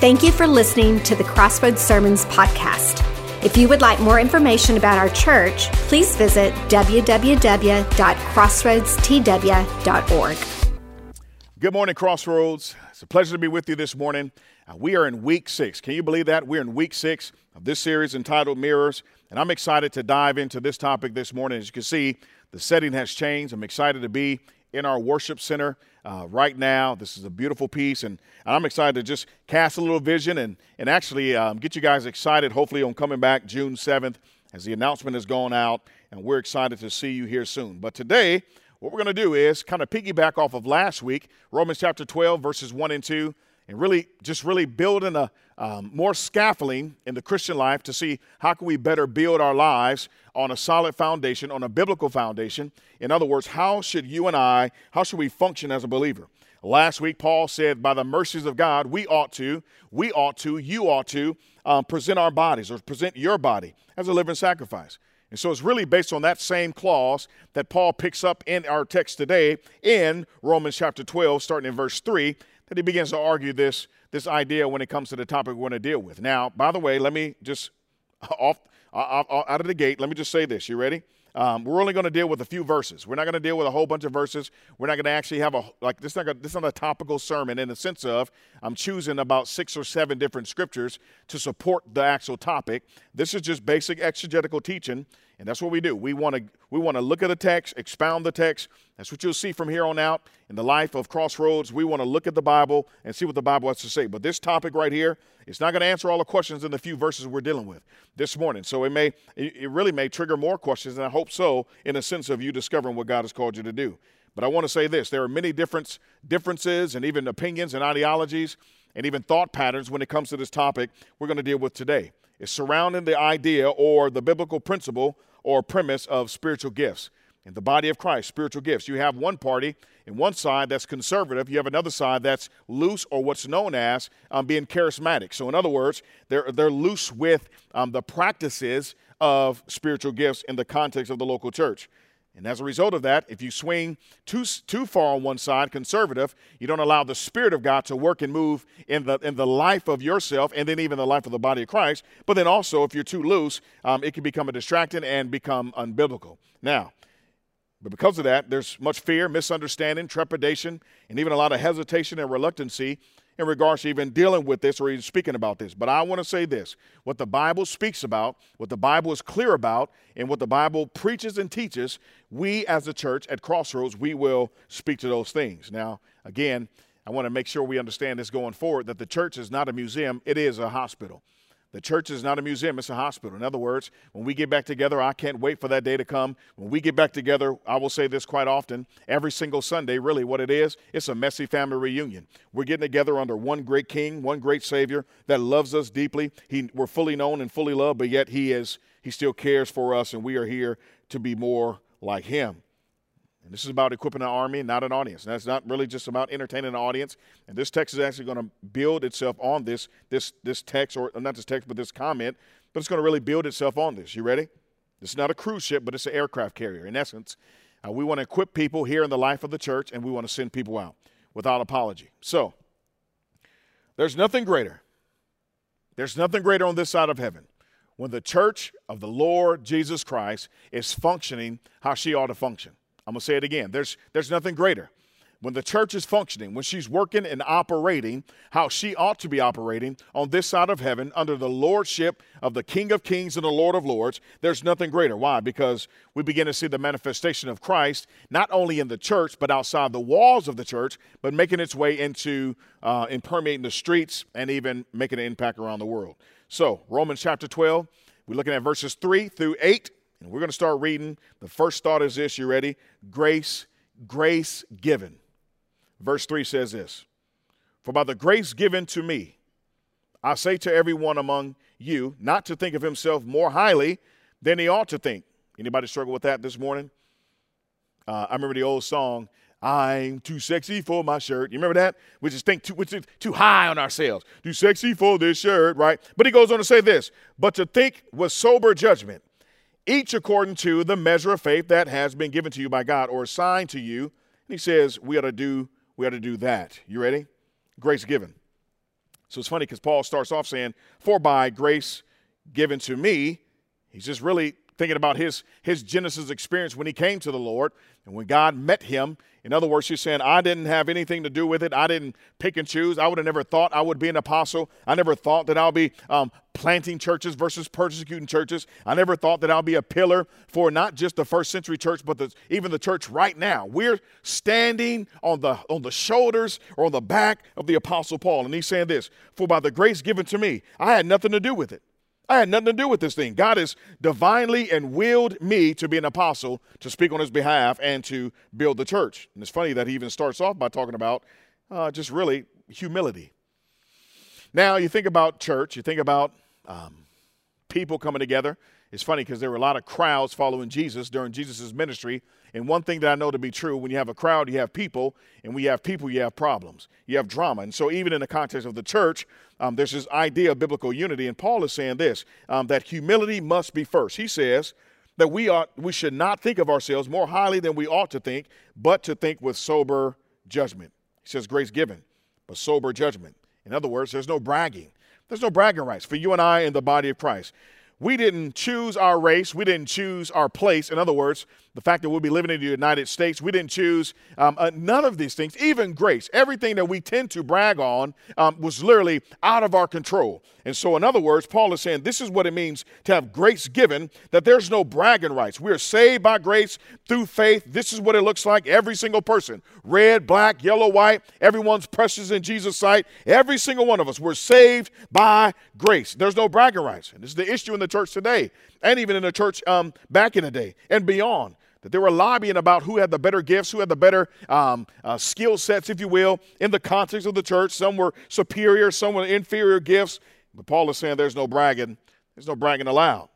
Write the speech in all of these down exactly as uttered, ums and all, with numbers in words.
Thank you for listening to the Crossroads Sermons podcast. If you would like more information about our church, please visit w w w dot crossroads t w dot org. Good morning, Crossroads. It's a pleasure to be with you this morning. Uh, we are in week six. Can you believe that? We're in week six of this series entitled Mirrors, and I'm excited to dive into this topic this morning. As you can see, the setting has changed. I'm excited to be in our worship center uh, right now. This is a beautiful piece, and, and I'm excited to just cast a little vision and, and actually um, get you guys excited, hopefully, on coming back June seventh as the announcement has gone out, and we're excited to see you here soon. But today, what we're going to do is kind of piggyback off of last week, Romans chapter twelve, verses one and two, and really just really building a um, more scaffolding in the Christian life to see how can we better build our lives on a solid foundation, on a biblical foundation. In other words, how should you and I, how should we function as a believer? Last week, Paul said, by the mercies of God, we ought to, we ought to, you ought to um, present our bodies or present your body as a living sacrifice. And so it's really based on that same clause that Paul picks up in our text today in Romans chapter twelve, starting in verse three, that he begins to argue this, this idea when it comes to the topic we want to deal with. Now, by the way, let me just, off, off, off out of the gate, let me just say this. You ready? Um, we're only going to deal with a few verses. We're not going to deal with a whole bunch of verses. We're not going to actually have a, like, this is not gonna, this is not a topical sermon in the sense of I'm choosing about six or seven different scriptures to support the actual topic. This is just basic exegetical teaching, and that's what we do. We want to we want to look at the text, expound the text. That's what you'll see from here on out in the life of Crossroads. We want to look at the Bible and see what the Bible has to say. But this topic right here, it's not going to answer all the questions in the few verses we're dealing with this morning. So it may, it really may trigger more questions, and I hope so, in a sense of you discovering what God has called you to do. But I want to say this. There are many difference, differences and even opinions and ideologies and even thought patterns when it comes to this topic we're going to deal with today. It's surrounding the idea or the biblical principle or premise of spiritual gifts. In the body of Christ, spiritual gifts. You have one party and one side that's conservative. You have another side that's loose, or what's known as um, being charismatic. So in other words, they're, they're loose with um, the practices of spiritual gifts in the context of the local church. And as a result of that, if you swing too, too far on one side, conservative, you don't allow the Spirit of God to work and move in the, in the life of yourself and then even the life of the body of Christ. But then also, if you're too loose, um, it can become a distraction and become unbiblical. Now, but because of that, there's much fear, misunderstanding, trepidation, and even a lot of hesitation and reluctancy in regards to even dealing with this or even speaking about this. But I want to say this. What the Bible speaks about, what the Bible is clear about, and what the Bible preaches and teaches, we as a church at Crossroads, we will speak to those things. Now, again, I want to make sure we understand this going forward, that the church is not a museum. It is a hospital. The church is not a museum, it's a hospital. In other words, when we get back together, I can't wait for that day to come. When we get back together, I will say this quite often, every single Sunday, really what it is, it's a messy family reunion. We're getting together under one great King, one great Savior that loves us deeply. He, we're fully known and fully loved, but yet he is, he still cares for us, and we are here to be more like him. And this is about equipping an army, not an audience. And that's not really just about entertaining an audience. And this text is actually going to build itself on this, this, this text, or not this text, but this comment. But it's going to really build itself on this. You ready? It's not a cruise ship, but it's an aircraft carrier. In essence, uh, we want to equip people here in the life of the church, and we want to send people out without apology. So there's nothing greater. There's nothing greater on this side of heaven when the church of the Lord Jesus Christ is functioning how she ought to function. I'm going to say it again. There's, there's nothing greater. When the church is functioning, when she's working and operating how she ought to be operating on this side of heaven under the lordship of the King of Kings and the Lord of Lords, there's nothing greater. Why? Because we begin to see the manifestation of Christ, not only in the church, but outside the walls of the church, but making its way into uh, and permeating the streets and even making an impact around the world. So Romans chapter twelve, we're looking at verses three through eight. And we're going to start reading. The first thought is this. You ready? Grace, grace given. Verse three says this. For by the grace given to me, I say to everyone among you, not to think of himself more highly than he ought to think. Anybody struggle with that this morning? Uh, I remember the old song, I'm too sexy for my shirt. You remember that? We just think too, we're too, too high on ourselves. Too sexy for this shirt, right? But he goes on to say this. But to think with sober judgment, each according to the measure of faith that has been given to you by God or assigned to you. And he says, we ought to do, we ought to do that. You ready? Grace given. So it's funny because Paul starts off saying, for by grace given to me, he's just really thinking about his, his Genesis experience when he came to the Lord and when God met him. In other words, he's saying, I didn't have anything to do with it. I didn't pick and choose. I would have never thought I would be an apostle. I never thought that I'll be um, planting churches versus persecuting churches. I never thought that I'll be a pillar for not just the first century church, but the, even the church right now. We're standing on the, on the shoulders or on the back of the Apostle Paul. And he's saying this, for by the grace given to me, I had nothing to do with it. I had nothing to do with this thing. God has divinely and willed me to be an apostle, to speak on his behalf, and to build the church. And it's funny that he even starts off by talking about uh, just really humility. Now, you think about church. You think about um, people coming together. It's funny because there were a lot of crowds following Jesus during Jesus' ministry. And one thing that I know to be true, when you have a crowd, you have people. And when you have people, you have problems. You have drama. And so even in the context of the church, um, there's this idea of biblical unity. And Paul is saying this, um, that humility must be first. He says that we, ought, we should not think of ourselves more highly than we ought to think, but to think with sober judgment. He says grace given, but sober judgment. In other words, there's no bragging. There's no bragging rights for you and I in the body of Christ. We didn't choose our race. We didn't choose our place. In other words, the fact that we'll be living in the United States, we didn't choose um, uh, none of these things, even grace. Everything that we tend to brag on um, was literally out of our control. And so, in other words, Paul is saying this is what it means to have grace given, that there's no bragging rights. We are saved by grace through faith. This is what it looks like, every single person, red, black, yellow, white, everyone's precious in Jesus' sight. Every single one of us, we're saved by grace. There's no bragging rights. And this is the issue in the church today, and even in the church um, back in the day and beyond, that they were lobbying about who had the better gifts, who had the better um, uh, skill sets, if you will, in the context of the church. Some were superior, some were inferior gifts. But Paul is saying there's no bragging. There's no bragging allowed.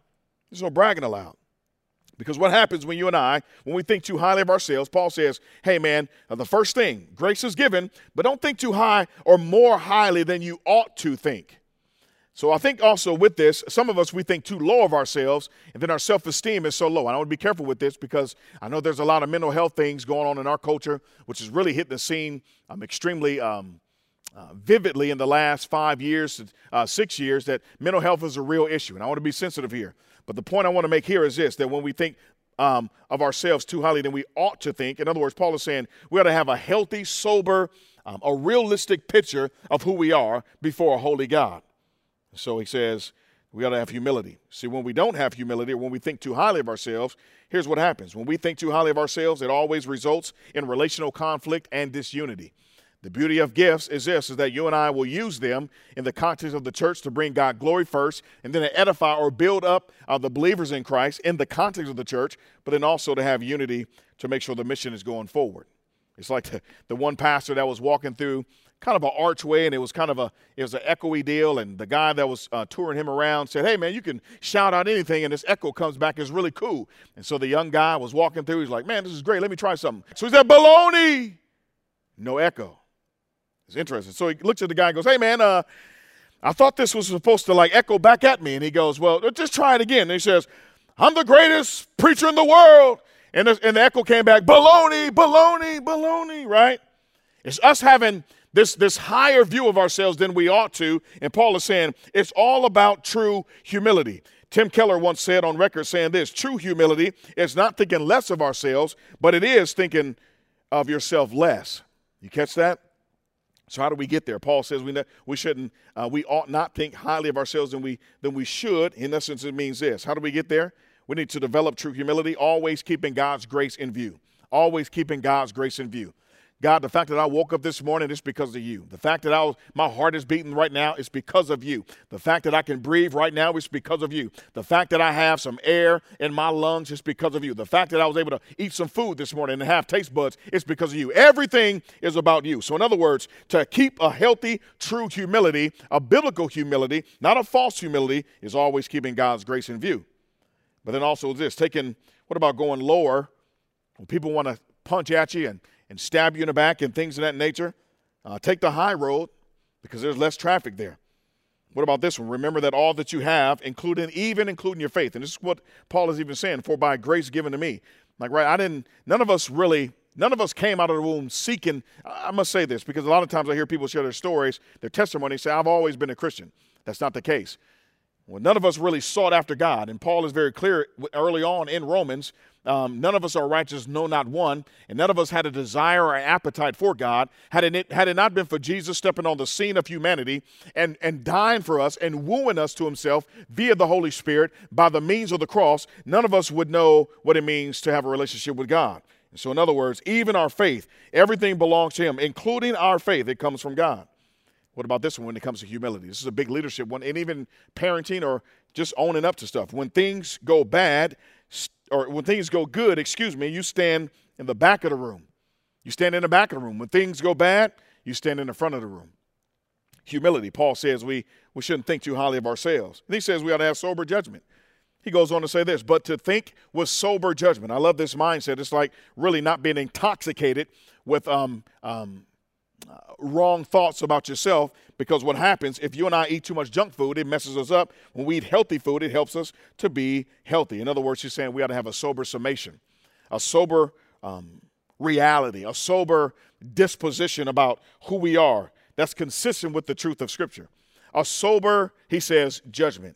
There's no bragging allowed. Because what happens when you and I, when we think too highly of ourselves, Paul says, hey, man, the first thing, grace is given, but don't think too high or more highly than you ought to think. So I think also with this, some of us, we think too low of ourselves, and then our self-esteem is so low. And I want to be careful with this because I know there's a lot of mental health things going on in our culture, which has really hit the scene um, extremely um, uh, vividly in the last five years, uh, six years, that mental health is a real issue. And I want to be sensitive here. But the point I want to make here is this, that when we think um, of ourselves too highly than we ought to think, in other words, Paul is saying we ought to have a healthy, sober, um, a realistic picture of who we are before a holy God. So he says we ought to have humility. See, when we don't have humility or when we think too highly of ourselves, here's what happens. When we think too highly of ourselves, it always results in relational conflict and disunity. The beauty of gifts is this, is that you and I will use them in the context of the church to bring God glory first, and then to edify or build up uh, the believers in Christ in the context of the church, but then also to have unity to make sure the mission is going forward. It's like the, the one pastor that was walking through kind of an archway, and it was kind of a, it was an echoey deal, and the guy that was uh, touring him around said, hey, man, you can shout out anything, and this echo comes back. It's really cool. And so the young guy was walking through. He's like, man, this is great. Let me try something. So he said, baloney. No echo. It's interesting. So he looks at the guy and goes, hey, man, uh, I thought this was supposed to, like, echo back at me. And he goes, well, just try it again. And he says, I'm the greatest preacher in the world. And the, and the echo came back, baloney, baloney, baloney, right? It's us having this, this higher view of ourselves than we ought to. And Paul is saying it's all about true humility. Tim Keller once said on record saying this, true humility is not thinking less of ourselves, but it is thinking of yourself less. You catch that? So how do we get there? Paul says we, we shouldn't, uh, we ought not think highly of ourselves than we, than we should. In essence, it means this. How do we get there? We need to develop true humility, always keeping God's grace in view. Always keeping God's grace in view. God, the fact that I woke up this morning is because of you. The fact that I was, my heart is beating right now is because of you. The fact that I can breathe right now is because of you. The fact that I have some air in my lungs is because of you. The fact that I was able to eat some food this morning and have taste buds is because of you. Everything is about you. So in other words, to keep a healthy, true humility, a biblical humility, not a false humility, is always keeping God's grace in view. But then also this, taking, what about going lower when people want to punch at you and, and stab you in the back and things of that nature? Uh, take the high road because there's less traffic there. What about this one? Remember that all that you have, including even including your faith. And this is what Paul is even saying, for by grace given to me. Like, right, I didn't, none of us really None of us came out of the womb seeking. I must say this because a lot of times I hear people share their stories, their testimony, say, I've always been a Christian. That's not the case. Well, none of us really sought after God. And Paul is very clear early on in Romans, um, none of us are righteous, no, not one. And none of us had a desire or appetite for God. Had it, had it not been for Jesus stepping on the scene of humanity and, and dying for us and wooing us to himself via the Holy Spirit by the means of the cross, none of us would know what it means to have a relationship with God. And so in other words, even our faith, everything belongs to him, including our faith. It comes from God. What about this one when it comes to humility? This is a big leadership one, and even parenting or just owning up to stuff. When things go bad, or when things go good, excuse me, you stand in the back of the room. You stand in the back of the room. When things go bad, you stand in the front of the room. Humility. Paul says we, we shouldn't think too highly of ourselves. And he says we ought to have sober judgment. He goes on to say this, but to think with sober judgment. I love this mindset. It's like really not being intoxicated with um, um, Uh, wrong thoughts about yourself, because what happens if you and I eat too much junk food, it messes us up. When we eat healthy food, it helps us to be healthy. In other words, she's saying we ought to have a sober summation, a sober um, reality, a sober disposition about who we are that's consistent with the truth of Scripture. A sober, he says, judgment.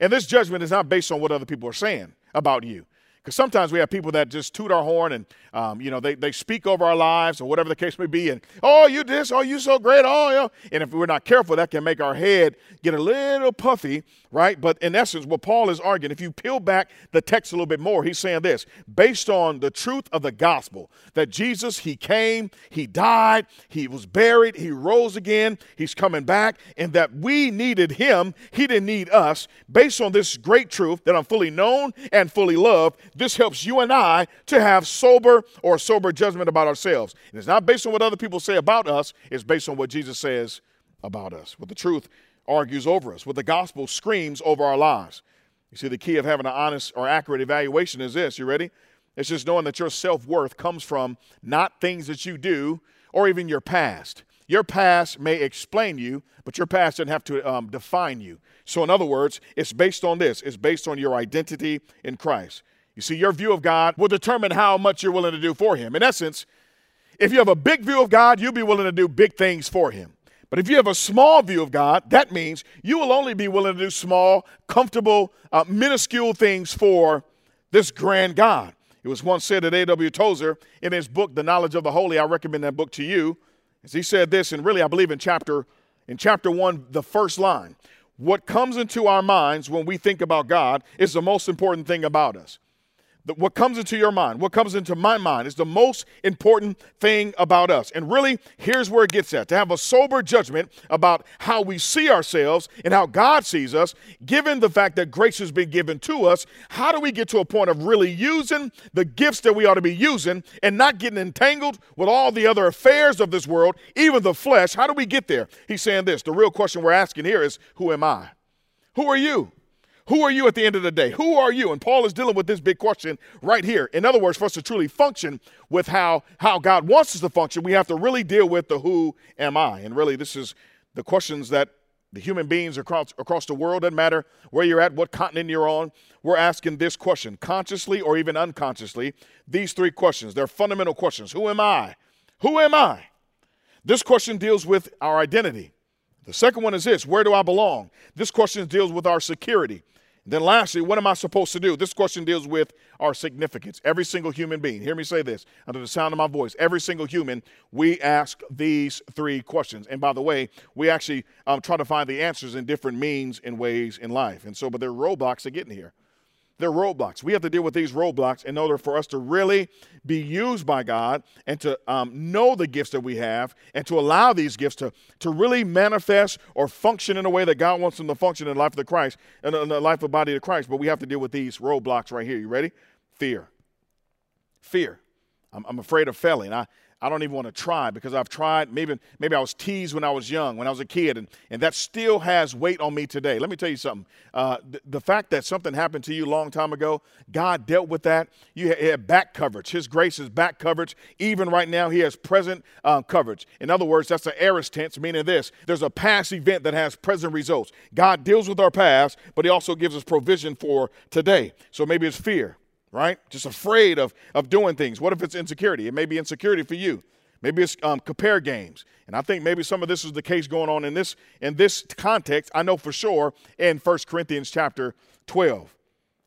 And this judgment is not based on what other people are saying about you. Because sometimes we have people that just toot our horn and, um, you know, they, they speak over our lives or whatever the case may be. And, oh, you this, oh, you so great, oh, yeah. And if we're not careful, that can make our head get a little puffy, right? But in essence, what Paul is arguing, if you peel back the text a little bit more, he's saying this, based on the truth of the gospel, that Jesus, he came, he died, he was buried, he rose again, he's coming back, and that we needed him, he didn't need us. Based on this great truth that I'm fully known and fully loved, this helps you and I to have sober or sober judgment about ourselves. And it's not based on what other people say about us. It's based on what Jesus says about us. What the truth argues over us. What the gospel screams over our lives. You see, the key of having an honest or accurate evaluation is this. You ready? It's just knowing that your self-worth comes from not things that you do or even your past. Your past may explain you, but your past doesn't have to um, define you. So in other words, it's based on this. It's based on your identity in Christ. You see, your view of God will determine how much you're willing to do for him. In essence, if you have a big view of God, you'll be willing to do big things for him. But if you have a small view of God, that means you will only be willing to do small, comfortable, uh, minuscule things for this grand God. It was once said that A W Tozer, in his book, The Knowledge of the Holy, I recommend that book to you, as he said this, and really I believe in chapter, in chapter one, the first line. What comes into our minds when we think about God is the most important thing about us. What comes into your mind, what comes into my mind is the most important thing about us. And really, here's where it gets at. To have a sober judgment about how we see ourselves and how God sees us, given the fact that grace has been given to us, how do we get to a point of really using the gifts that we ought to be using and not getting entangled with all the other affairs of this world, even the flesh? How do we get there? He's saying this. The real question we're asking here is, who am I? Who are you? Who are you at the end of the day? Who are you? And Paul is dealing with this big question right here. In other words, for us to truly function with how, how God wants us to function, we have to really deal with the who am I. And really, this is the questions that the human beings across, across the world, doesn't matter where you're at, what continent you're on, we're asking this question, consciously or even unconsciously, these three questions. They're fundamental questions. Who am I? Who am I? This question deals with our identity. The second one is this, where do I belong? This question deals with our security. Then lastly, what am I supposed to do? This question deals with our significance. Every single human being, hear me say this, under the sound of my voice, every single human, we ask these three questions. And by the way, we actually um, try to find the answers in different means and ways in life. And so, but there are roadblocks to getting here. They're roadblocks. We have to deal with these roadblocks in order for us to really be used by God and to um, know the gifts that we have and to allow these gifts to, to really manifest or function in a way that God wants them to function in the life of the Christ, in the, in the life of the body of Christ. But we have to deal with these roadblocks right here. You ready? Fear. Fear. I'm, I'm afraid of failing. I I don't even want to try because I've tried. Maybe maybe I was teased when I was young, when I was a kid, and, and that still has weight on me today. Let me tell you something. Uh, th- the fact that something happened to you a long time ago, God dealt with that. You had, had back coverage. His grace is back coverage. Even right now, he has present uh, coverage. In other words, that's the aorist tense, meaning this. There's a past event that has present results. God deals with our past, but he also gives us provision for today. So maybe it's fear, right? Just afraid of, of doing things. What if it's insecurity? It may be insecurity for you. Maybe it's um, compare games. And I think maybe some of this is the case going on in this, in this context. I know for sure in First Corinthians chapter twelve,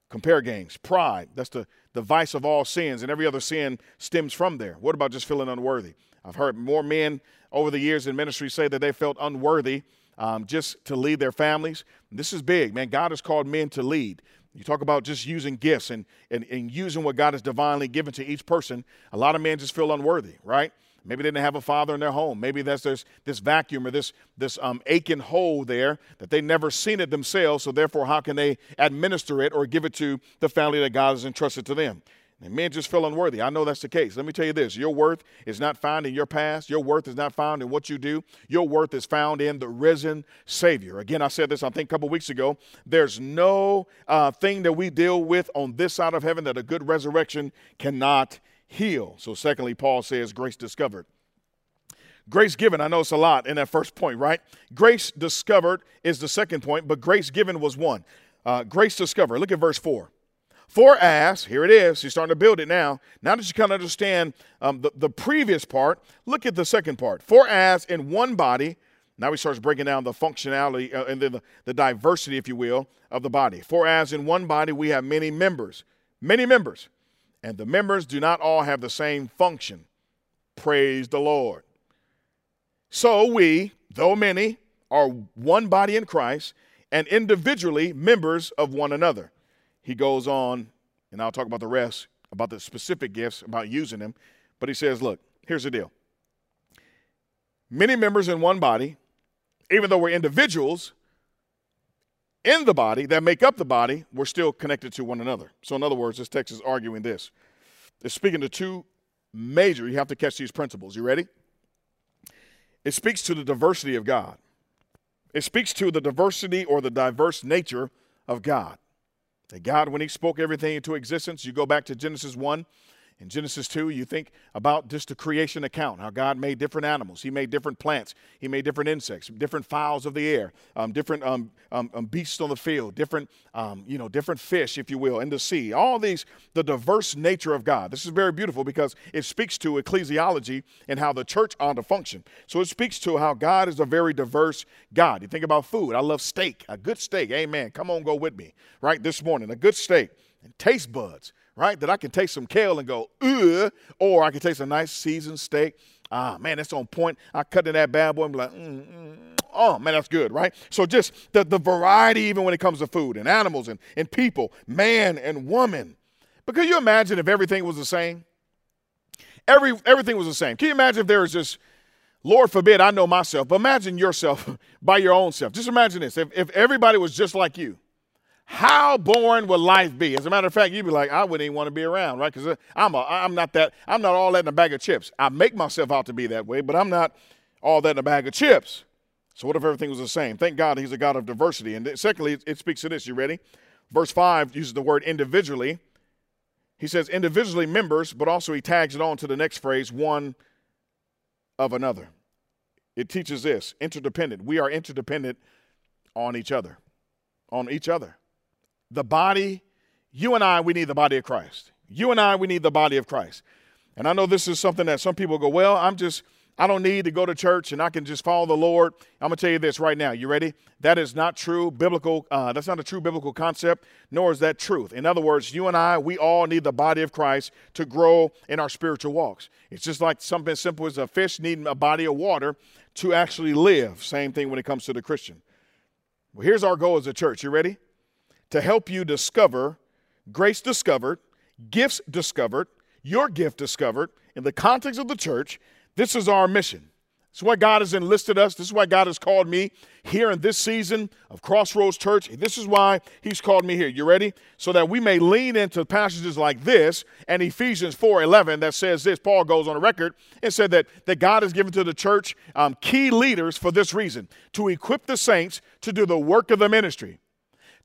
compare games, pride. That's the, the vice of all sins, and every other sin stems from there. What about just feeling unworthy? I've heard more men over the years in ministry say that they felt unworthy um, just to lead their families. This is big, man. God has called men to lead. You talk about just using gifts and, and, and using what God has divinely given to each person. A lot of men just feel unworthy, right? Maybe they didn't have a father in their home. Maybe that's, there's this vacuum or this, this um, aching hole there that they never seen it themselves, so therefore how can they administer it or give it to the family that God has entrusted to them? And men just feel unworthy. I know that's the case. Let me tell you this. Your worth is not found in your past. Your worth is not found in what you do. Your worth is found in the risen Savior. Again, I said this, I think, a couple weeks ago. There's no uh, thing that we deal with on this side of heaven that a good resurrection cannot heal. So secondly, Paul says grace discovered. Grace given, I know it's a lot in that first point, right? Grace discovered is the second point, but grace given was one. Uh, grace discovered. Look at verse four. For as, here it is, he's starting to build it now. Now that you kind of understand um, the, the previous part, look at the second part. For as in one body, now he starts breaking down the functionality uh, and the, the diversity, if you will, of the body. For as in one body we have many members, many members, and the members do not all have the same function. Praise the Lord. So we, though many, are one body in Christ and individually members of one another. He goes on, and I'll talk about the rest, about the specific gifts, about using them. But he says, look, here's the deal. Many members in one body, even though we're individuals in the body that make up the body, we're still connected to one another. So in other words, this text is arguing this. It's speaking to two major, you have to catch these principles. You ready? It speaks to the diversity of God. It speaks to the diversity or the diverse nature of God. That God, when he spoke everything into existence, you go back to Genesis one and Genesis two, you think about just the creation account, how God made different animals. He made different plants. He made different insects, different fowls of the air, um, different um, um, um, beasts on the field, different, um, you know, different fish, if you will, in the sea. All these, the diverse nature of God. This is very beautiful because it speaks to ecclesiology and how the church ought to function. So it speaks to how God is a very diverse God. You think about food. I love steak, a good steak. Amen. Come on, go with me. Right this morning, a good steak and taste buds. Right, that I can taste some kale and go, ugh, or I can taste a nice seasoned steak. Ah, man, that's on point. I cut in that bad boy and be like, mm, mm, oh, man, that's good, right? So just the, the variety even when it comes to food and animals and, and people, man and woman. But can you imagine if everything was the same? Every Everything was the same. Can you imagine if there was just, Lord forbid, I know myself, but imagine yourself by your own self. Just imagine this. If, if everybody was just like you, how boring would life be? As a matter of fact, you'd be like, I wouldn't even want to be around, right? Because I'm a, I'm not that, I'm not all that in a bag of chips. I make myself out to be that way, but I'm not all that in a bag of chips. So what if everything was the same? Thank God he's a God of diversity. And secondly, it speaks to this. You ready? Verse five uses the word individually. He says individually members, but also he tags it on to the next phrase, one of another. It teaches this, interdependent. We are interdependent on each other, on each other. The body, you and I, we need the body of Christ. You and I, we need the body of Christ. And I know this is something that some people go, well, I'm just, I don't need to go to church and I can just follow the Lord. I'm going to tell you this right now. You ready? That is not true biblical. Uh, that's not a true biblical concept, nor is that truth. In other words, you and I, we all need the body of Christ to grow in our spiritual walks. It's just like something simple as a fish needing a body of water to actually live. Same thing when it comes to the Christian. Well, here's our goal as a church. You ready? To help you discover grace discovered, gifts discovered, your gift discovered in the context of the church. This is our mission. This is why God has enlisted us. This is why God has called me here in this season of Crossroads Church. This is why he's called me here. You ready? So that we may lean into passages like this and Ephesians four eleven that says this. Paul goes on a record and said that, that God has given to the church um, key leaders for this reason, to equip the saints to do the work of the ministry,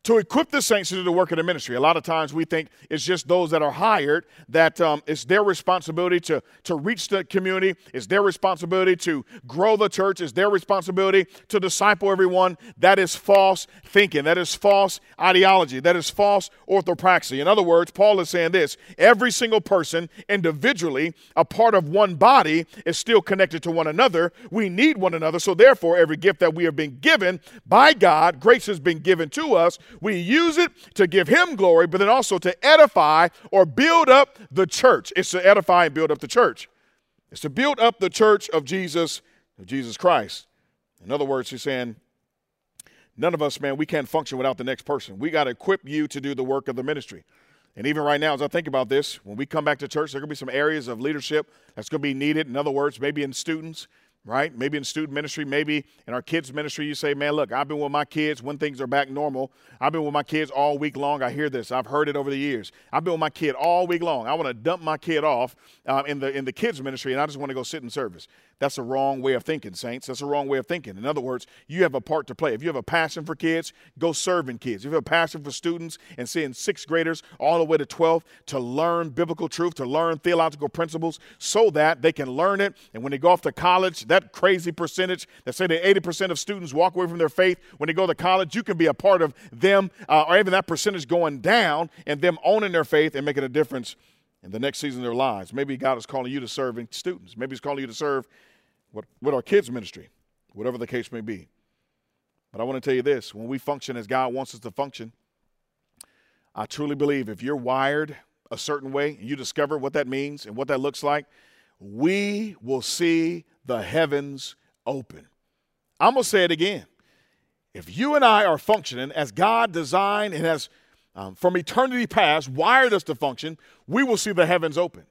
to equip the saints to do the work of the ministry. A lot of times we think it's just those that are hired, that um, it's their responsibility to, to reach the community. It's their responsibility to grow the church. It's their responsibility to disciple everyone. That is false thinking. That is false ideology. That is false orthopraxy. In other words, Paul is saying this: every single person individually, a part of one body, is still connected to one another. We need one another. So therefore, every gift that we have been given by God, grace has been given to us. We use it to give him glory, but then also to edify or build up the church. It's to edify and build up the church. It's to build up the church of Jesus, of Jesus Christ. In other words, he's saying, none of us, man, we can't function without the next person. We got to equip you to do the work of the ministry. And even right now, as I think about this, when we come back to church, there are going to be some areas of leadership that's going to be needed. In other words, maybe in students, right? Maybe in student ministry, maybe in our kids' ministry, you say, man, look, I've been with my kids when things are back normal. I've been with my kids all week long. I hear this. I've heard it over the years. I've been with my kid all week long. I want to dump my kid off uh, in the in the kids' ministry, and I just want to go sit in service. That's the wrong way of thinking, saints. That's the wrong way of thinking. In other words, you have a part to play. If you have a passion for kids, go serving kids. If you have a passion for students and seeing sixth graders all the way to twelfth to learn biblical truth, to learn theological principles so that they can learn it. And when they go off to college, that crazy percentage that say that eighty percent of students walk away from their faith when they go to college, you can be a part of them uh, or even that percentage going down and them owning their faith and making a difference in the next season of their lives. Maybe God is calling you to serve in students. Maybe he's calling you to serve What, what our kids' ministry, whatever the case may be. But I want to tell you this, when we function as God wants us to function, I truly believe if you're wired a certain way and you discover what that means and what that looks like, we will see the heavens open. I'm going to say it again. If you and I are functioning as God designed and has um, from eternity past wired us to function, we will see the heavens open.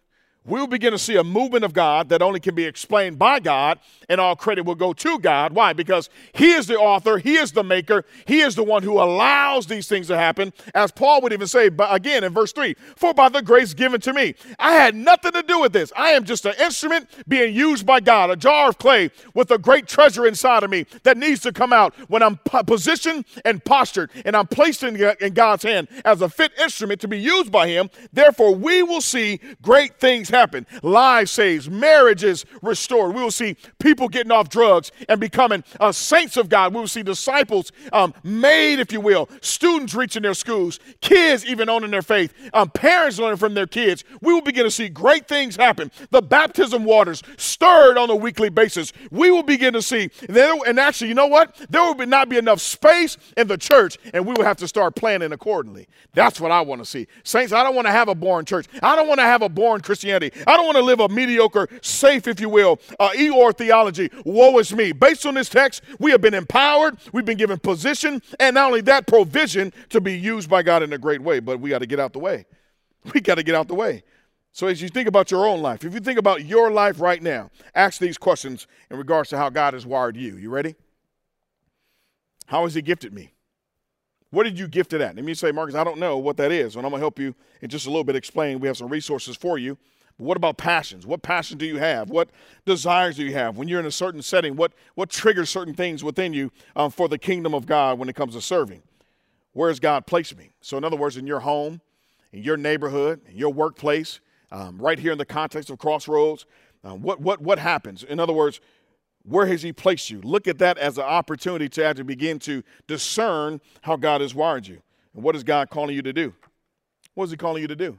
We'll begin to see a movement of God that only can be explained by God, and all credit will go to God. Why? Because he is the author. He is the maker. He is the one who allows these things to happen. As Paul would even say, but again, in verse three, for by the grace given to me, I had nothing to do with this. I am just an instrument being used by God, a jar of clay with a great treasure inside of me that needs to come out when I'm positioned and postured, and I'm placed in, in God's hand as a fit instrument to be used by him. Therefore, we will see great things happen. Lives saved, marriages restored. We will see people getting off drugs and becoming uh, saints of God. We will see disciples um, made, if you will, students reaching their schools, kids even owning their faith, um, parents learning from their kids. We will begin to see great things happen. The baptism waters stirred on a weekly basis. We will begin to see, and actually, you know what? There will not be enough space in the church, and we will have to start planning accordingly. That's what I want to see. Saints, I don't want to have a born church. I don't want to have a born Christianity. I don't want to live a mediocre, safe, if you will, uh, Eeyore theology. Woe is me. Based on this text, we have been empowered. We've been given position, and not only that, provision to be used by God in a great way. But we got to get out the way. We got to get out the way. So as you think about your own life, if you think about your life right now, ask these questions in regards to how God has wired you. You ready? How has he gifted me? What did you gift it at? And you say, Marcus, I don't know what that is. And I'm going to help you in just a little bit explain. We have some resources for you. What about passions? What passion do you have? What desires do you have? When you're in a certain setting, what, what triggers certain things within you um, for the kingdom of God when it comes to serving? Where has God placed me? So in other words, in your home, in your neighborhood, in your workplace, um, right here in the context of Crossroads, um, what, what, what happens? In other words, where has he placed you? Look at that as an opportunity to actually begin to discern how God has wired you. And what is God calling you to do? What is he calling you to do?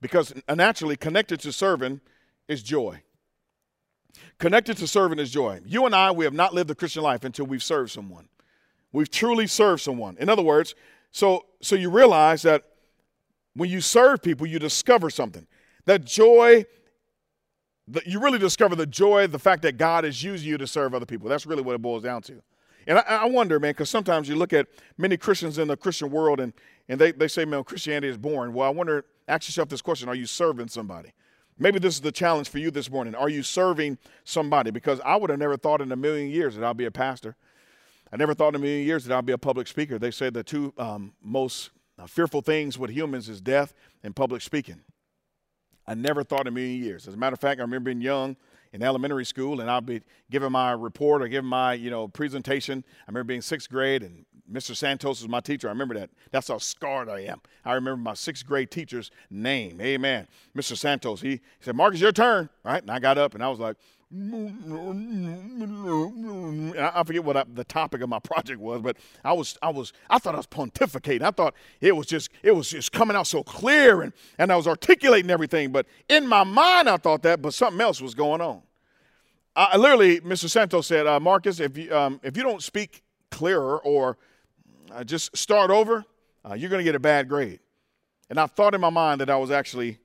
Because naturally, connected to serving is joy. Connected to serving is joy. You and I, we have not lived the Christian life until we've served someone. We've truly served someone. In other words, so, so you realize that when you serve people, you discover something. That joy, that you really discover the joy, the fact that God is using you to serve other people. That's really what it boils down to. And I, I wonder, man, because sometimes you look at many Christians in the Christian world and, and they, they say, man, Christianity is boring. Well, I wonder, ask yourself this question. Are you serving somebody? Maybe this is the challenge for you this morning. Are you serving somebody? Because I would have never thought in a million years that I'll be a pastor. I never thought in a million years that I'll be a public speaker. They say the two um, most fearful things with humans is death and public speaking. I never thought in a million years. As a matter of fact, I remember being young in elementary school, and I'll be giving my report or giving my, you know, presentation. I remember being sixth grade, and Mister Santos was my teacher. I remember that. That's how scarred I am. I remember my sixth grade teacher's name. Amen. Mister Santos, he, he said, Marcus, your turn. All right. And I got up and I was like, I forget what I, the topic of my project was, but I was, I was, I thought I was pontificating. I thought it was just, it was just coming out so clear, and, and I was articulating everything. But in my mind, I thought that, but something else was going on. I literally, Mister Santos said, uh, Marcus, if you, um, if you don't speak clearer or uh, just start over, uh, you're going to get a bad grade. And I thought in my mind that I was actually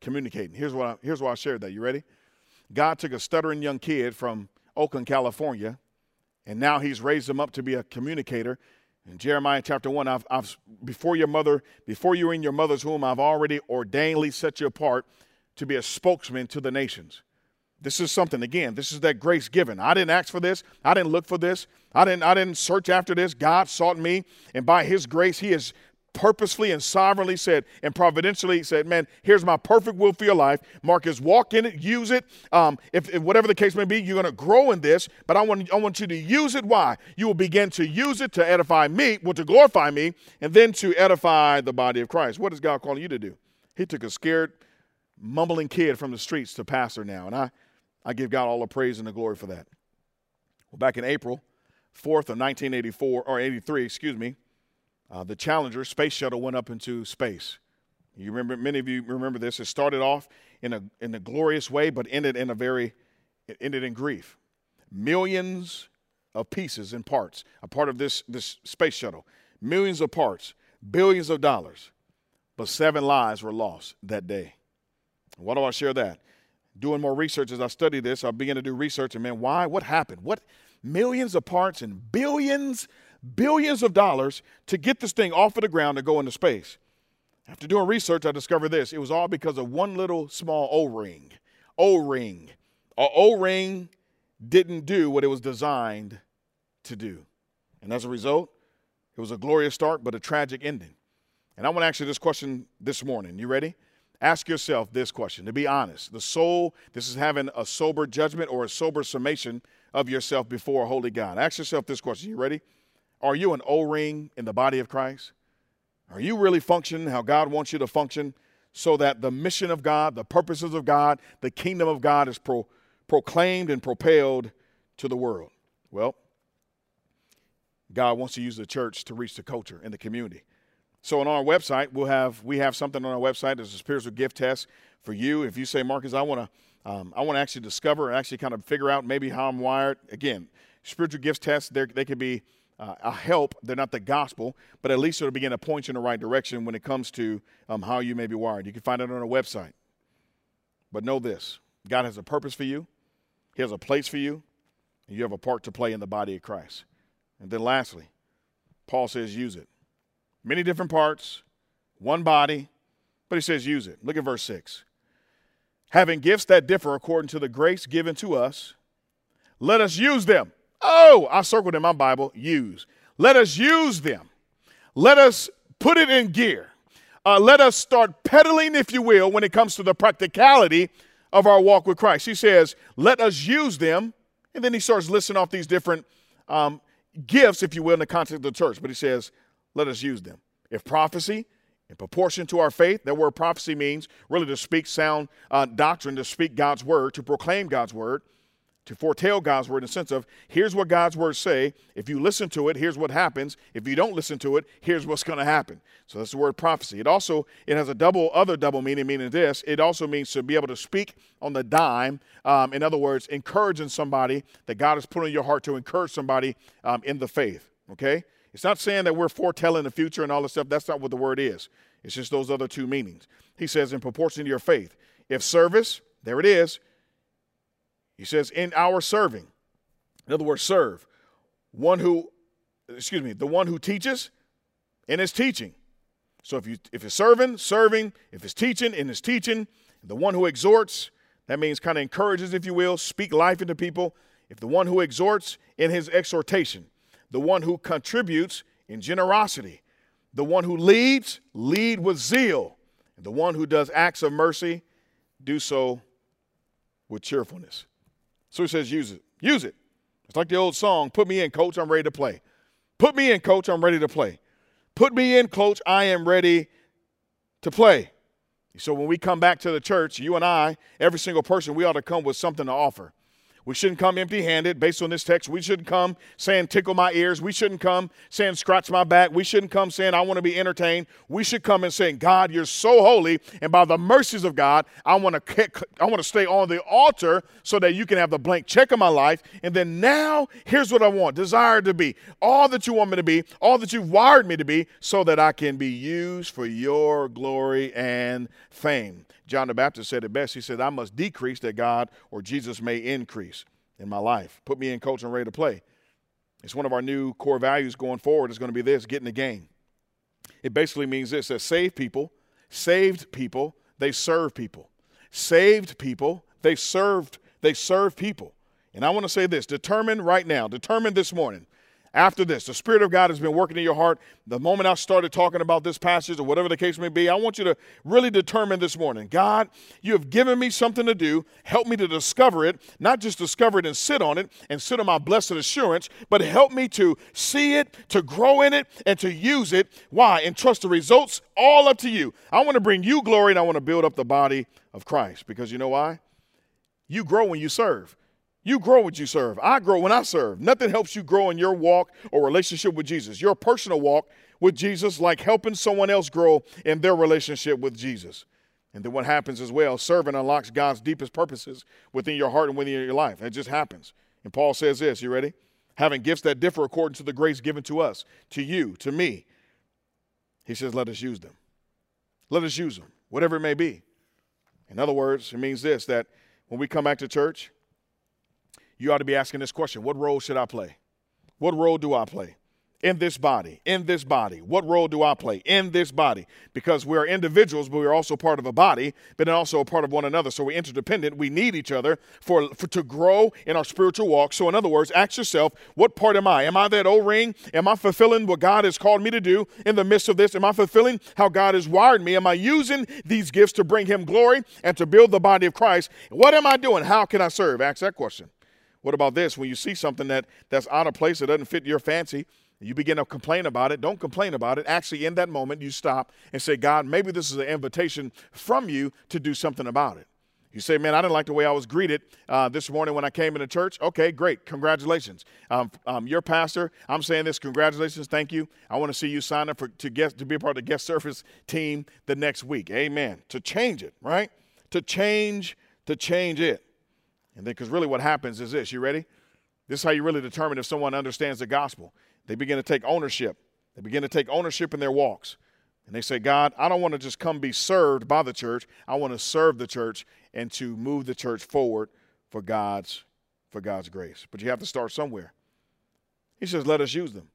communicating. Here's what I, here's why I shared that. You ready? God took a stuttering young kid from Oakland, California, and now he's raised him up to be a communicator. In Jeremiah chapter one, I've, I've, before your mother, before you were in your mother's womb, I've already ordainedly set you apart to be a spokesman to the nations. This is something, again, this is that grace given. I didn't ask for this. I didn't look for this. I didn't, I didn't search after this. God sought me, and by his grace, he has purposely and sovereignly said and providentially said, man, here's my perfect will for your life. Marcus, walk in it, use it. Um, if, if whatever the case may be, you're going to grow in this, but I want, I want you to use it. Why? You will begin to use it to edify me, well, to glorify me, and then to edify the body of Christ. What is God calling you to do? He took a scared, mumbling kid from the streets to pastor now, and I I give God all the praise and the glory for that. Well, back in April fourth of nineteen eighty-four, or eighty-three, excuse me, uh, the Challenger space shuttle went up into space. You remember, many of you remember this. It started off in a, in a glorious way, but ended in a very, it ended in grief. Millions of pieces and parts, a part of this, this space shuttle, millions of parts, billions of dollars, but seven lives were lost that day. Why do I share that? Doing more research as I study this, I began to do research, and man, why? What happened? What? Millions of parts and billions, billions of dollars to get this thing off of the ground to go into space. After doing research, I discovered this. It was all because of one little small O-ring. O-ring. An O-ring didn't do what it was designed to do. And as a result, it was a glorious start, but a tragic ending. And I want to ask you this question this morning. You ready? Ask yourself this question, to be honest. The soul, this is having a sober judgment or a sober summation of yourself before a holy God. Ask yourself this question. You ready? Are you an O-ring in the body of Christ? Are you really functioning how God wants you to function so that the mission of God, the purposes of God, the kingdom of God is pro- proclaimed and propelled to the world? Well, God wants to use the church to reach the culture and the community. So on our website, we'll have, we have something on our website. There's a spiritual gift test for you. If you say, Marcus, I want to um, I want to actually discover and actually kind of figure out maybe how I'm wired. Again, spiritual gifts tests, they can be uh, a help. They're not the gospel, but at least it'll begin to point you in the right direction when it comes to um, how you may be wired. You can find it on our website. But know this, God has a purpose for you. He has a place for you. And you have a part to play in the body of Christ. And then lastly, Paul says use it. Many different parts, one body, but he says use it. Look at verse six. Having gifts that differ according to the grace given to us, let us use them. Oh, I circled in my Bible, use. Let us use them. Let us put it in gear. Uh, let us start pedaling, if you will, when it comes to the practicality of our walk with Christ. He says, let us use them. And then he starts listing off these different um, gifts, if you will, in the context of the church. But he says, let us use them. If prophecy, in proportion to our faith, that word prophecy means really to speak sound uh, doctrine, to speak God's word, to proclaim God's word, to foretell God's word in the sense of, here's what God's words say. If you listen to it, here's what happens. If you don't listen to it, here's what's going to happen. So that's the word prophecy. It also, it has a double, other double meaning, meaning this. It also means to be able to speak on the dime. Um, in other words, encouraging somebody that God has put on your heart to encourage somebody um, in the faith, okay? It's not saying that we're foretelling the future and all this stuff. That's not what the word is. It's just those other two meanings. He says in proportion to your faith. If service, there it is. He says in our serving. In other words, serve. One who, excuse me, the one who teaches in his teaching. So if you if it's serving, serving. If it's teaching, in his teaching. The one who exhorts, that means kind of encourages, if you will, speak life into people. If the one who exhorts, in his exhortation. The one who contributes in generosity, the one who leads, lead with zeal, and the one who does acts of mercy, do so with cheerfulness. So he says, use it, use it. It's like the old song, put me in, coach, I'm ready to play. Put me in, coach. I'm ready to play. Put me in, coach. I am ready to play. So when we come back to the church, you and I, every single person, we ought to come with something to offer. We shouldn't come empty-handed based on this text. We shouldn't come saying, tickle my ears. We shouldn't come saying, scratch my back. We shouldn't come saying, I want to be entertained. We should come and saying, God, you're so holy, and by the mercies of God, I want to I want to stay on the altar so that you can have the blank check of my life. And then now, here's what I want, desire to be, all that you want me to be, all that you've wired me to be, so that I can be used for your glory and fame. John the Baptist said it best. He said, I must decrease that God or Jesus may increase in my life. Put me in, coach, and ready to play. It's one of our new core values going forward. It's going to be this, get in the game. It basically means this, that saved people, saved people, they serve people. Saved people, they served, they serve people. And I want to say this, determine right now, determine this morning. After this, the Spirit of God has been working in your heart. The moment I started talking about this passage or whatever the case may be, I want you to really determine this morning, God, you have given me something to do. Help me to discover it, not just discover it and sit on it and sit on my blessed assurance, but help me to see it, to grow in it, and to use it. Why? And trust the results all up to you. I want to bring you glory, and I want to build up the body of Christ, because you know why? You grow when you serve. You grow when you serve. I grow when I serve. Nothing helps you grow in your walk or relationship with Jesus, your personal walk with Jesus, like helping someone else grow in their relationship with Jesus. And then what happens as well, serving unlocks God's deepest purposes within your heart and within your life. It just happens. And Paul says this, you ready? Having gifts that differ according to the grace given to us, to you, to me. He says, let us use them. Let us use them, whatever it may be. In other words, it means this, that when we come back to church, you ought to be asking this question, what role should I play? What role do I play in this body, in this body? What role do I play in this body? Because we are individuals, but we are also part of a body, but also a part of one another. So we're interdependent. We need each other for, for to grow in our spiritual walk. So in other words, ask yourself, what part am I? Am I that O-ring? Am I fulfilling what God has called me to do in the midst of this? Am I fulfilling how God has wired me? Am I using these gifts to bring him glory and to build the body of Christ? What am I doing? How can I serve? Ask that question. What about this? When you see something that, that's out of place, that doesn't fit your fancy, you begin to complain about it. Don't complain about it. Actually, in that moment, you stop and say, God, maybe this is an invitation from you to do something about it. You say, man, I didn't like the way I was greeted uh, this morning when I came into church. Okay, great. Congratulations. Um, um, your pastor, I'm saying this. Congratulations. Thank you. I want to see you sign up for, to, guest, to be a part of the guest service team the next week. Amen. To change it, right? To change, to change it. And then, because really what happens is this, you ready? This is how you really determine if someone understands the gospel. They begin to take ownership. They begin to take ownership in their walks. And they say, God, I don't want to just come be served by the church. I want to serve the church and to move the church forward for God's, for God's grace. But you have to start somewhere. He says, let us use them.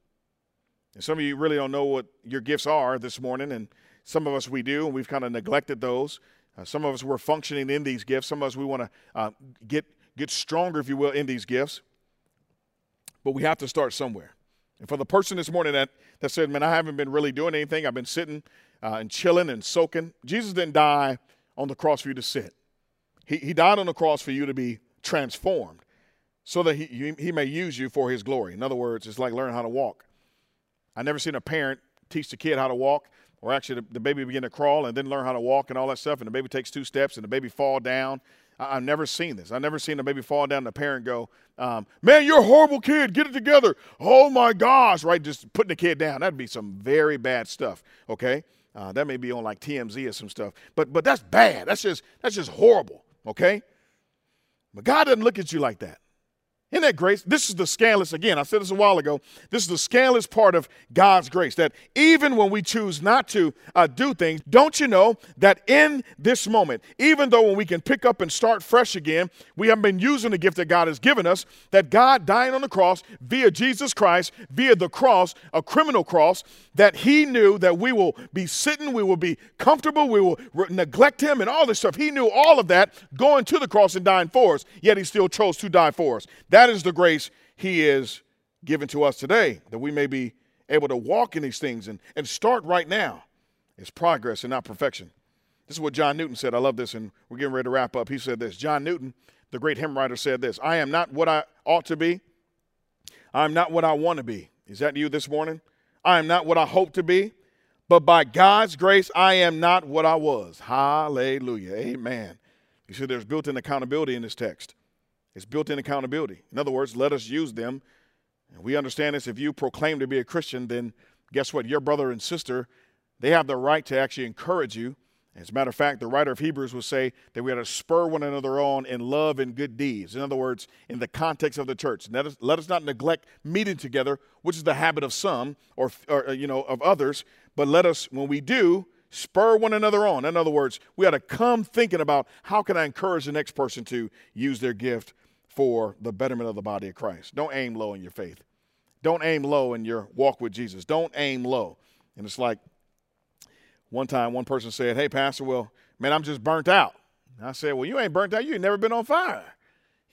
And some of you really don't know what your gifts are this morning, and some of us we do, and we've kind of neglected those. Uh, some of us, we're functioning in these gifts. Some of us, we want to uh, get, get stronger, if you will, in these gifts. But we have to start somewhere. And for the person this morning that, that said, man, I haven't been really doing anything. I've been sitting uh, and chilling and soaking. Jesus didn't die on the cross for you to sit. He, he died on the cross for you to be transformed so that he, he may use you for his glory. In other words, it's like learning how to walk. I've never seen a parent teach the kid how to walk. Or actually the, the baby begin to crawl and then learn how to walk and all that stuff, and the baby takes two steps and the baby fall down. I, I've never seen this. I've never seen a baby fall down and the parent go, um, man, you're a horrible kid. Get it together. Oh, my gosh, right, just putting the kid down. That'd be some very bad stuff, okay? Uh, that may be on like T M Z or some stuff, but but that's bad. That's just, that's just horrible, okay? But God doesn't look at you like that. Isn't that grace? This is the scandalous, again, I said this a while ago, this is the scandalous part of God's grace, that even when we choose not to uh, do things, don't you know that in this moment, even though when we can pick up and start fresh again, we haven't been using the gift that God has given us, that God dying on the cross via Jesus Christ, via the cross, a criminal cross, that he knew that we will be sitting, we will be comfortable, we will re- neglect him and all this stuff. He knew all of that going to the cross and dying for us, yet he still chose to die for us. That That is the grace he is given to us today, that we may be able to walk in these things and, and start right now. It's progress and not perfection. This is what John Newton said. I love this, and we're getting ready to wrap up. He said this. John Newton, the great hymn writer, said this, I am not what I ought to be. I am not what I want to be. Is that you this morning? I am not what I hope to be, but by God's grace, I am not what I was. Hallelujah. Amen. You see, there's built-in accountability in this text. It's built-in accountability. In other words, let us use them. And we understand this. If you proclaim to be a Christian, then guess what? Your brother and sister, they have the right to actually encourage you. As a matter of fact, the writer of Hebrews will say that we ought to spur one another on in love and good deeds. In other words, in the context of the church, let us, let us not neglect meeting together, which is the habit of some or, or, you know, of others. But let us, when we do, spur one another on. In other words, we ought to come thinking about how can I encourage the next person to use their gift for the betterment of the body of Christ. Don't aim low in your faith. Don't aim low in your walk with Jesus. Don't aim low. And it's like, one time, one person said, hey, Pastor, well, man, I'm just burnt out. And I said, well, you ain't burnt out. You ain't never been on fire.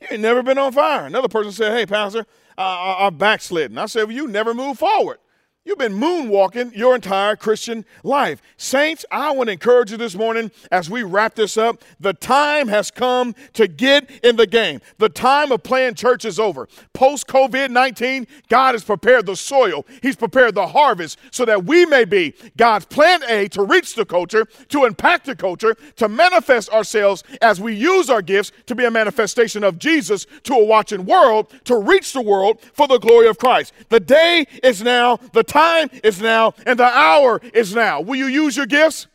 You ain't never been on fire. Another person said, hey, Pastor, uh, I'm backslidden. I said, well, you never moved forward. You've been moonwalking your entire Christian life. Saints, I want to encourage you this morning as we wrap this up. The time has come to get in the game. The time of playing church is over. Post-COVID nineteen, God has prepared the soil. He's prepared the harvest so that we may be God's plan A to reach the culture, to impact the culture, to manifest ourselves as we use our gifts to be a manifestation of Jesus to a watching world, to reach the world for the glory of Christ. The day is now, the time Time is now, and the hour is now. Will you use your gifts?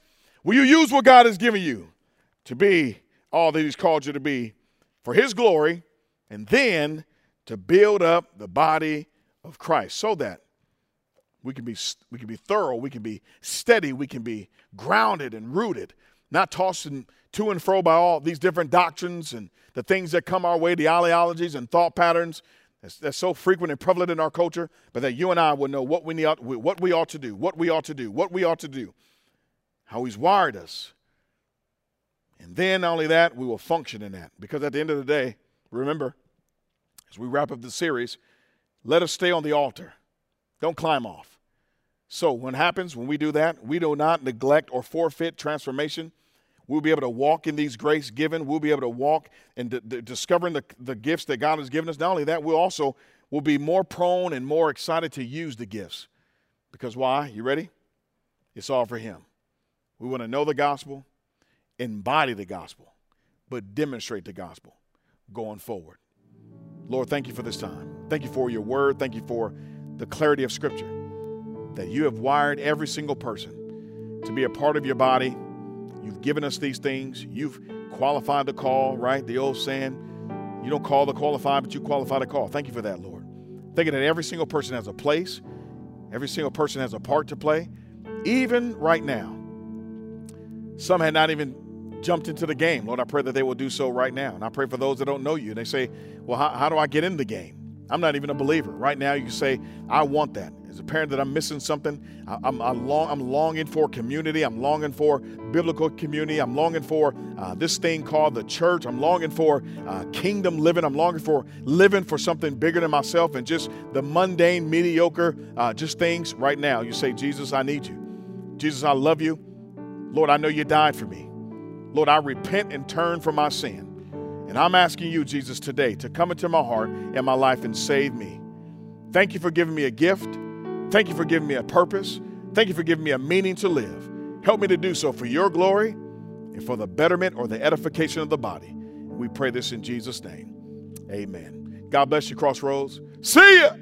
Will you use what God has given you to be all that he's called you to be for his glory, and then to build up the body of Christ so that we can be, we can be thorough, we can be steady, we can be grounded and rooted, not tossed to and fro by all these different doctrines and the things that come our way, the ideologies and thought patterns That's, that's so frequent and prevalent in our culture, but that you and I will know what we, need, what we ought to do, what we ought to do, what we ought to do, how he's wired us. And then not only that, we will function in that. Because at the end of the day, remember, as we wrap up the series, let us stay on the altar. Don't climb off. So what happens when we do that, we do not neglect or forfeit transformation. We'll be able to walk in these grace given. We'll be able to walk in d- d- discovering the, the gifts that God has given us. Not only that, we'll also will be more prone and more excited to use the gifts. Because why? You ready? It's all for him. We want to know the gospel, embody the gospel, but demonstrate the gospel going forward. Lord, thank you for this time. Thank you for your word. Thank you for the clarity of Scripture, that you have wired every single person to be a part of your body. You've given us these things. You've qualified the call, right? The old saying, you don't call the qualified, but you qualify the call. Thank you for that, Lord. Thinking that every single person has a place. Every single person has a part to play. Even right now, some had not even jumped into the game. Lord, I pray that they will do so right now. And I pray for those that don't know you. And they say, well, how, how do I get in the game? I'm not even a believer. Right now, you say, I want that. As a parent that I'm missing something, I, I'm, I long, I'm longing for community. I'm longing for biblical community. I'm longing for uh, this thing called the church. I'm longing for uh, kingdom living. I'm longing for living for something bigger than myself and just the mundane, mediocre, uh, just things right now. You say, Jesus, I need you. Jesus, I love you. Lord, I know you died for me. Lord, I repent and turn from my sin. And I'm asking you, Jesus, today to come into my heart and my life and save me. Thank you for giving me a gift. Thank you for giving me a purpose. Thank you for giving me a meaning to live. Help me to do so for your glory and for the betterment or the edification of the body. We pray this in Jesus' name. Amen. God bless you, Crossroads. See ya.